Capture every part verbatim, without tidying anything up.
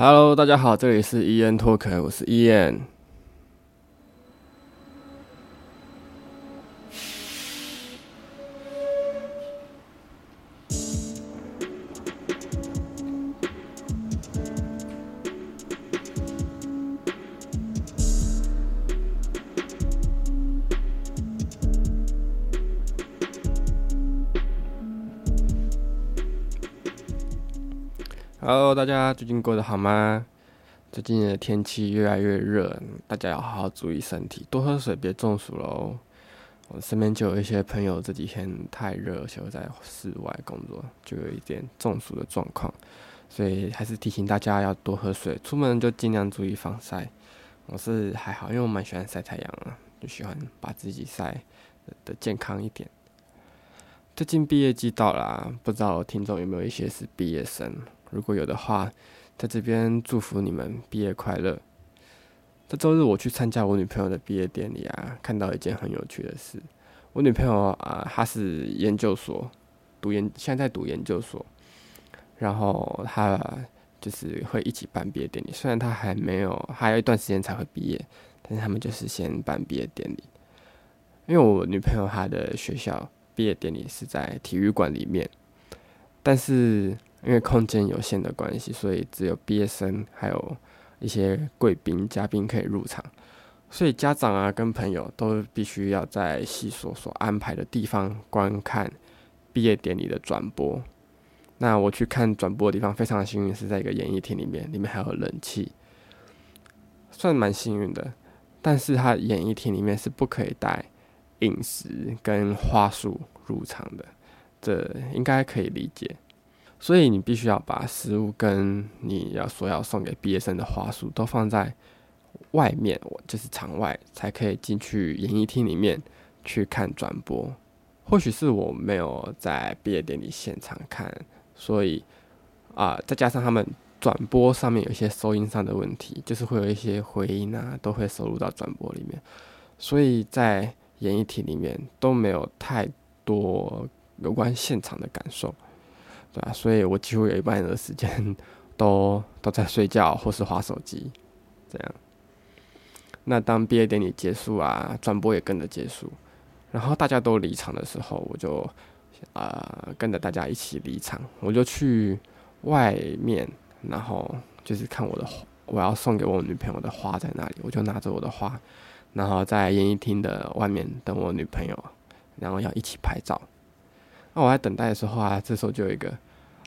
Hello， 大家好，这里是 Ian Talk， 我是 Ian。Hello， 大家最近过得好吗？最近的天气越来越热，大家要好好注意身体，多喝水，别中暑喽。我身边就有一些朋友这几天太热，而且又在室外工作，就有一点中暑的状况，所以还是提醒大家要多喝水，出门就尽量注意防晒。我是还好，因为我蛮喜欢晒太阳啊，就喜欢把自己晒的健康一点。最近毕业季到啦，不知道听众有没有一些是毕业生？如果有的话，在这边祝福你们毕业快乐。这周日我去参加我女朋友的毕业典礼啊，看到一件很有趣的事。我女朋友啊，她是研究所读研，现在在读研究所，然后她就是会一起办毕业典礼。虽然她还没有，还有一段时间才会毕业，但是他们就是先办毕业典礼。因为我女朋友她的学校毕业典礼是在体育馆里面，但是因为空间有限的关系，所以只有毕业生还有一些贵宾嘉宾可以入场，所以家长啊跟朋友都必须要在系所所安排的地方观看毕业典礼的转播。那我去看转播的地方非常幸运，是在一个演艺厅里面，里面还有冷气，算蛮幸运的。但是它演艺厅里面是不可以带饮食跟花束入场的，这应该可以理解。所以你必须要把食物跟你要所要送给毕业生的花束都放在外面，就是场外，才可以进去演艺厅里面去看转播。或许是我没有在毕业典礼现场看，所以啊、呃，再加上他们转播上面有一些收音上的问题，就是会有一些回音啊，都会收录到转播里面，所以在演艺厅里面都没有太多有关现场的感受。对啊，所以我几乎有一半的时间都都在睡觉或是滑手机，这样。那当毕业典礼结束啊，转播也跟着结束，然后大家都离场的时候，我就啊、呃、跟着大家一起离场，我就去外面，然后就是看我的我要送给我女朋友的花在哪里，我就拿着我的花，然后在演艺厅的外面等我女朋友，然后要一起拍照。那我在等待的时候啊，这时候就有一个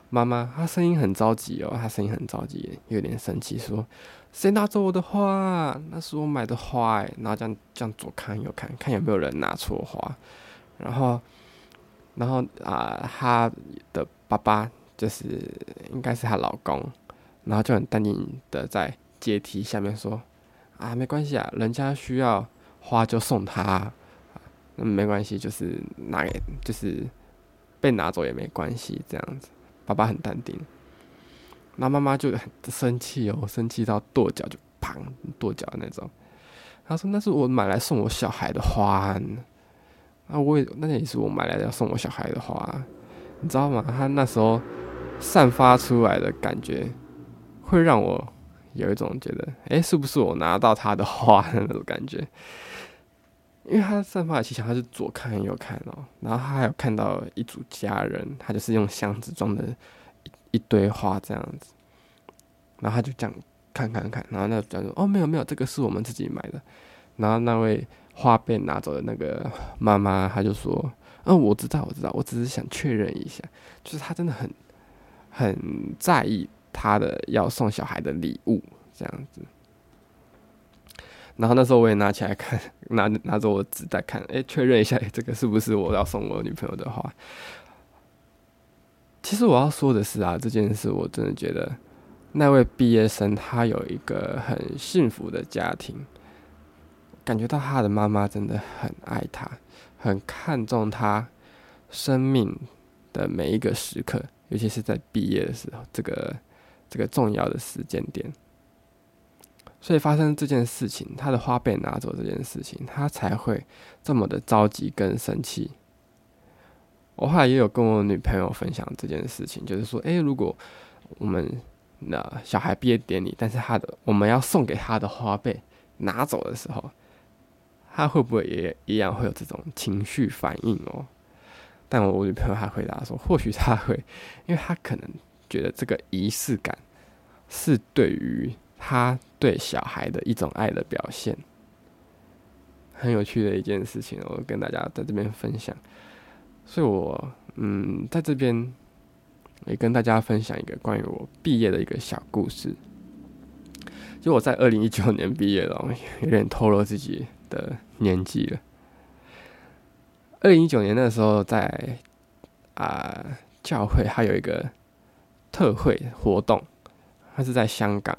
妈妈，她声音很着急哦，她声音很着急，有点生气，说：“谁拿走我的花啊？那是我买的花哎！”然后这样这样左看右看，看有没有人拿错花。然后，然后啊、呃，她的爸爸就是应该是她老公，然后就很淡定的在阶梯下面说：“啊，没关系啊，人家需要花就送她、啊，那没关系，就是拿给就是。”被拿走也没关系，这样子，爸爸很淡定。那妈妈就很生气哦，生气到跺脚，就砰跺脚那种。她说：“那是我买来送我小孩的花，啊，我也那也是我买来要送我小孩的花，你知道吗？”她那时候散发出来的感觉，会让我有一种觉得，哎、欸，是不是我拿到她的花的那种感觉？因为他散发的气象，他是左看右看哦，然后他还有看到一组家人，他就是用箱子装的 一, 一堆花这样子，然后他就这样看看看，然后那个家人说：“哦，没有没有，这个是我们自己买的。”然后那位花被拿走的那个妈妈，她就说：“嗯，我知道我知道，我只是想确认一下，就是他真的很很在意他的要送小孩的礼物这样子。”然后那时候我也拿起来看，拿拿着我纸袋看，哎，确认一下，哎，这个是不是我要送我女朋友的花？其实我要说的是啊，这件事我真的觉得那位毕业生他有一个很幸福的家庭，感觉到他的妈妈真的很爱他，很看重他生命的每一个时刻，尤其是在毕业的时候，这个这个重要的时间点。所以发生这件事情，他的花被拿走这件事情，他才会这么的着急跟生气。我后来也有跟我女朋友分享这件事情，就是说，哎、欸，如果我们呃、小孩毕业典礼，但是他的我们要送给他的花呗拿走的时候，他会不会也一样会有这种情绪反应哦？但我女朋友她回答说，或许他会，因为他可能觉得这个仪式感是对于他对小孩的一种爱的表现。很有趣的一件事情，我跟大家在这边分享。所以我嗯，在这边也跟大家分享一个关于我毕业的一个小故事。就我在二零一九年毕业了，有点透露自己的年纪了。二零一九年那时候在啊、呃、教会，它有一个特会活动，它是在香港。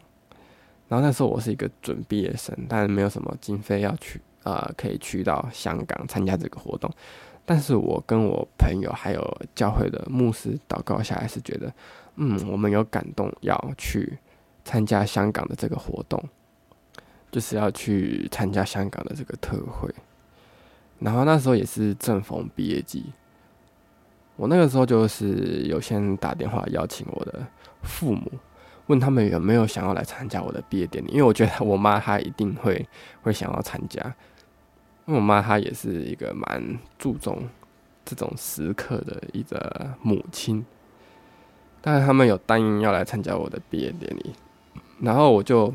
然后那时候我是一个准毕业生，但没有什么经费要去。呃，可以去到香港参加这个活动，但是我跟我朋友还有教会的牧师祷告下来，是觉得，嗯，我们有感动要去参加香港的这个活动，就是要去参加香港的这个特会。然后那时候也是正逢毕业季，我那个时候就是有先打电话邀请我的父母，问他们有没有想要来参加我的毕业典礼，因为我觉得我妈她一定会会想要参加，因为我妈她也是一个蛮注重这种时刻的一个母亲。但是他们有答应要来参加我的毕业典礼，然后我就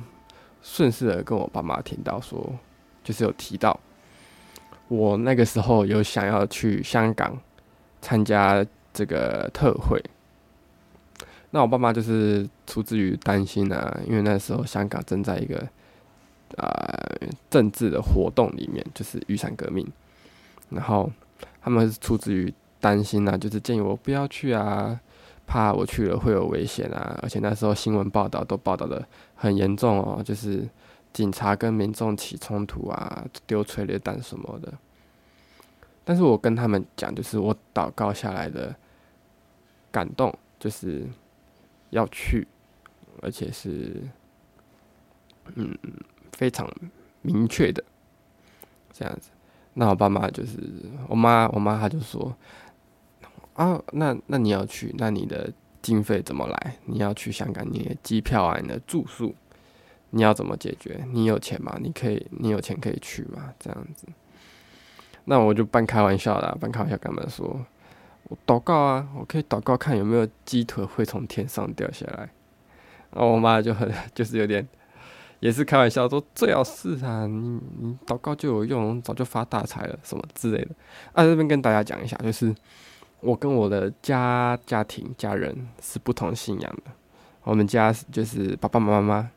顺势的跟我爸妈听到说，就是有提到我那个时候有想要去香港参加这个特会。那我爸妈就是出自于担心啊，因为那时候香港正在一个呃政治的活动里面，就是雨伞革命，然后他们是出自于担心啊，就是建议我不要去啊，怕我去了会有危险啊。而且那时候新闻报道都报道的很严重哦，就是警察跟民众起冲突啊，丢催泪弹什么的。但是我跟他们讲，就是我祷告下来的感动，就是要去，而且是嗯非常明确的这样子。那我爸妈就是我妈，我妈她就说啊，那那你要去，那你的经费怎么来？你要去香港，你的机票啊，你的住宿，你要怎么解决？你有钱吗？你可以，你有钱可以去吗？这样子。那我就半开玩笑啦，半开玩笑跟他们说，我祷告啊，我可以祷告看有没有鸡腿会从天上掉下来。然后我妈就很就是有点也是开玩笑说，最好是啊，你你祷告就有用，早就发大财了什么之类的。啊，这边跟大家讲一下，就是我跟我的家家庭家人是不同信仰的。我们家就是爸爸妈妈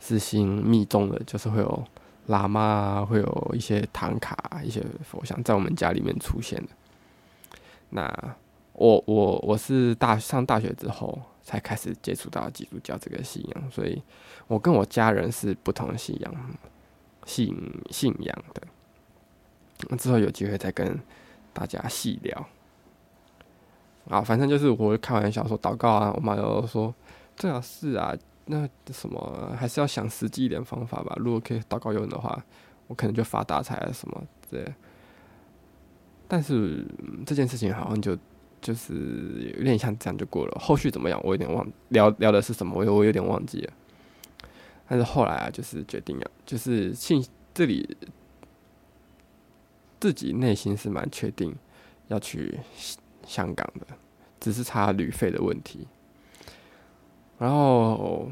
是信密宗的，就是会有喇嘛啊，会有一些唐卡、一些佛像在我们家里面出现的。那我我我是大上大学之后才开始接触到基督教这个信仰，所以我跟我家人是不同信仰信信仰的。之后有机会再跟大家细聊。啊，反正就是我开玩笑说祷告啊，我妈就说最好是啊，那什么还是要想实际一点方法吧。如果可以祷告有用的话，我可能就发大财了什么之类的。但是、嗯、这件事情好像就就是有点像这样就过了，后续怎么样我有点忘聊聊的是什么，我我有点忘记了。但是后来啊，就是决定了，就是信这里自己内心是蛮确定要去香港的，只是差旅费的问题。然后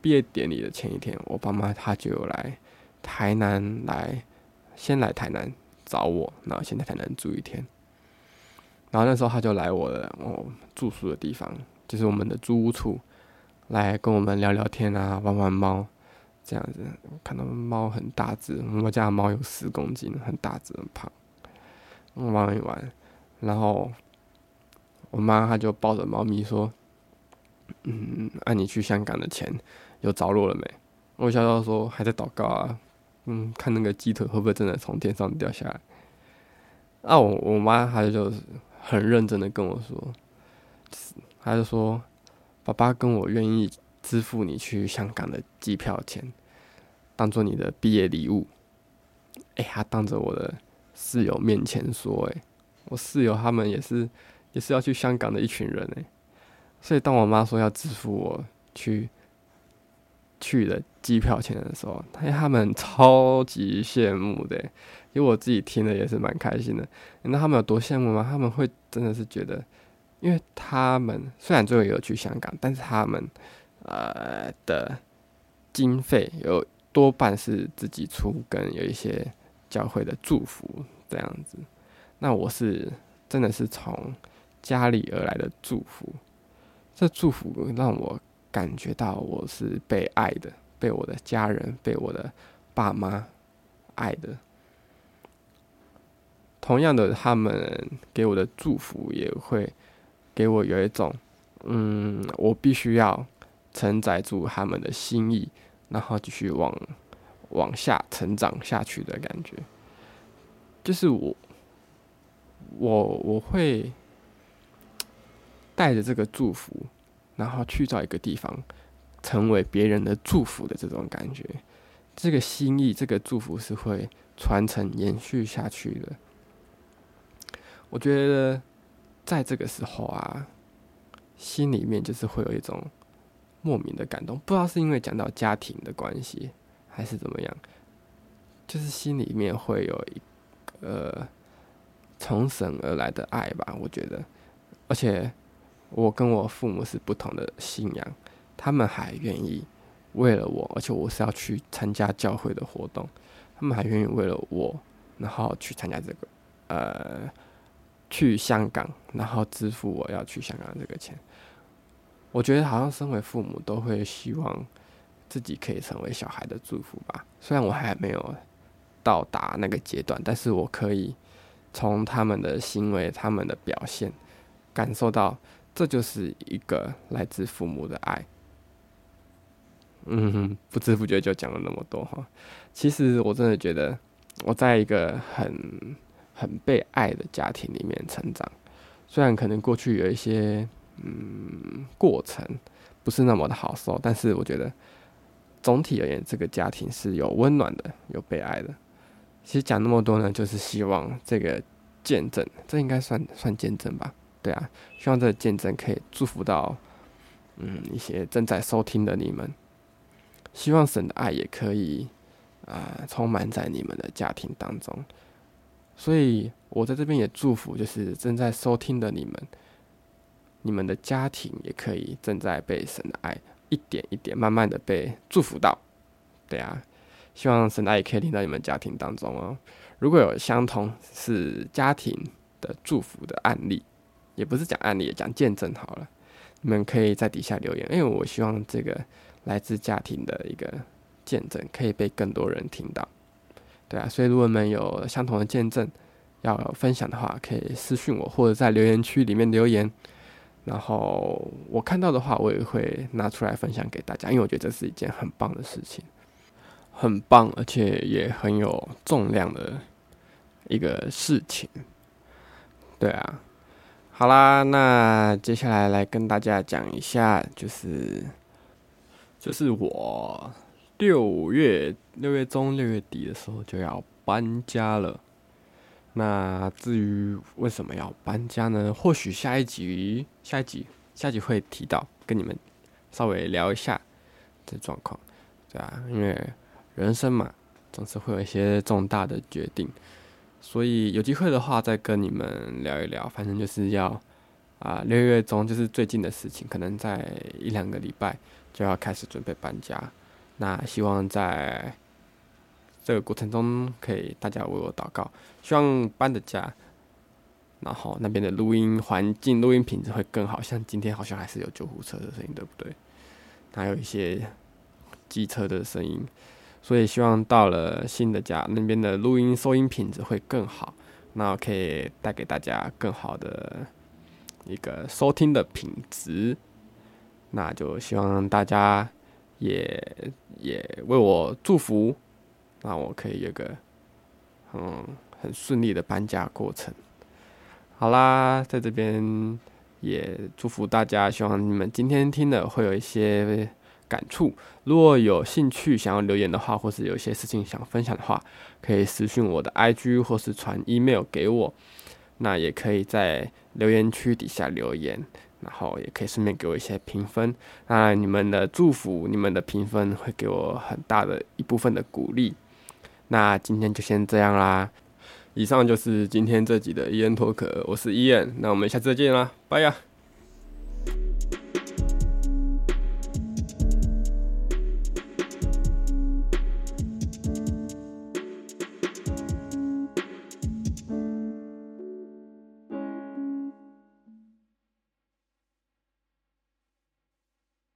毕业典礼的前一天，我爸妈他就来台南来，先来台南。找我，然后现在才能住一天。然后那时候他就来我的我、哦、住宿的地方，就是我们的租屋处，来跟我们聊聊天啊，玩玩猫，这样子。看到猫很大只，我家的猫有十公斤，很大只，很胖。玩一玩，然后我妈她就抱着猫咪说：“嗯，啊你去香港的钱有着落了没？”我笑笑说：“还在祷告啊。”嗯，看那个鸡腿会不会真的从天上掉下来？啊，我我妈她就很认真的跟我说，她就说，爸爸跟我愿意支付你去香港的机票钱，当做你的毕业礼物。哎、欸，她当着我的室友面前说、欸，哎，我室友他们也是也是要去香港的一群人、欸，哎，所以当我妈说要支付我去去的机票钱的时候，他们超级羡慕的，因为我自己听了也是蛮开心的。那他们有多羡慕吗？他们会真的是觉得，因为他们虽然最后也有去香港，但是他们呃的经费有多半是自己出，跟有一些教会的祝福这样子。那我是真的是从家里而来的祝福，这祝福让我感觉到我是被爱的，被我的家人，被我的爸妈爱的。同样的，他们给我的祝福也会给我有一种，嗯，我必须要承载住他们的心意，然后继续往往下成长下去的感觉。就是我，我我会带着这个祝福，然后去到一个地方，成为别人的祝福的这种感觉。这个心意，这个祝福是会传承延续下去的。我觉得在这个时候啊，心里面就是会有一种莫名的感动，不知道是因为讲到家庭的关系，还是怎么样，就是心里面会有一呃从神而来的爱吧，我觉得。而且我跟我父母是不同的信仰，他们还愿意为了我，而且我是要去参加教会的活动，他们还愿意为了我，然后去参加这个呃。去香港，然后支付我要去香港这个钱。我觉得好像身为父母都会希望自己可以成为小孩的祝福吧。虽然我还没有到达那个阶段，但是我可以从他们的行为、他们的表现，感受到这就是一个来自父母的爱。嗯，不知不觉就讲了那么多哈。其实我真的觉得我在一个很。很被爱的家庭里面成长，虽然可能过去有一些嗯过程不是那么的好受，但是我觉得总体而言，这个家庭是有温暖的，有被爱的。其实讲那么多呢，就是希望这个见证，这应该算算见证吧？对啊，希望这个见证可以祝福到嗯一些正在收听的你们，希望神的爱也可以啊、呃、充满在你们的家庭当中。所以我在这边也祝福，就是正在收听的你们，你们的家庭也可以正在被神的爱一点一点慢慢的被祝福到。对啊，希望神的爱也可以临到你们家庭当中哦。如果有相同是家庭的祝福的案例，也不是讲案例，也讲见证好了，你们可以在底下留言，因为我希望这个来自家庭的一个见证可以被更多人听到。对啊，所以如果你们有相同的见证要分享的话，可以私讯我，或者在留言区里面留言，然后我看到的话，我也会拿出来分享给大家，因为我觉得这是一件很棒的事情，很棒，而且也很有重量的一个事情。对啊，好啦，那接下来来跟大家讲一下，就是就是我。六月六月中六月底的时候就要搬家了。那至于为什么要搬家呢？或许下一集下一集下一集会提到，跟你们稍微聊一下这状况，对啊，因为人生嘛，总是会有一些重大的决定，所以有机会的话再跟你们聊一聊。反正就是要啊、呃，六月中就是最近的事情，可能在一两个礼拜就要开始准备搬家。那希望在这个过程中可以大家为我祷告，希望搬的家，然后那边的录音环境、录音品质会更好，像今天好像还是有救护车的声音，对不对？还有一些机车的声音，所以希望到了新的家，那边的录音收音品质会更好，那可以带给大家更好的一个收听的品质。那就希望大家也也为我祝福，让我可以有个嗯很顺利的搬家过程。好啦，在这边也祝福大家，希望你们今天听了会有一些感触。如果有兴趣想要留言的话，或是有一些事情想分享的话，可以私讯我的 I G 或是传 email 给我。那也可以在留言区底下留言，然后也可以顺便给我一些评分。那你们的祝福，你们的评分会给我很大的一部分的鼓励。那今天就先这样啦，以上就是今天这集的Ian Talk，我是Ian，那我们下次再见啦，拜呀。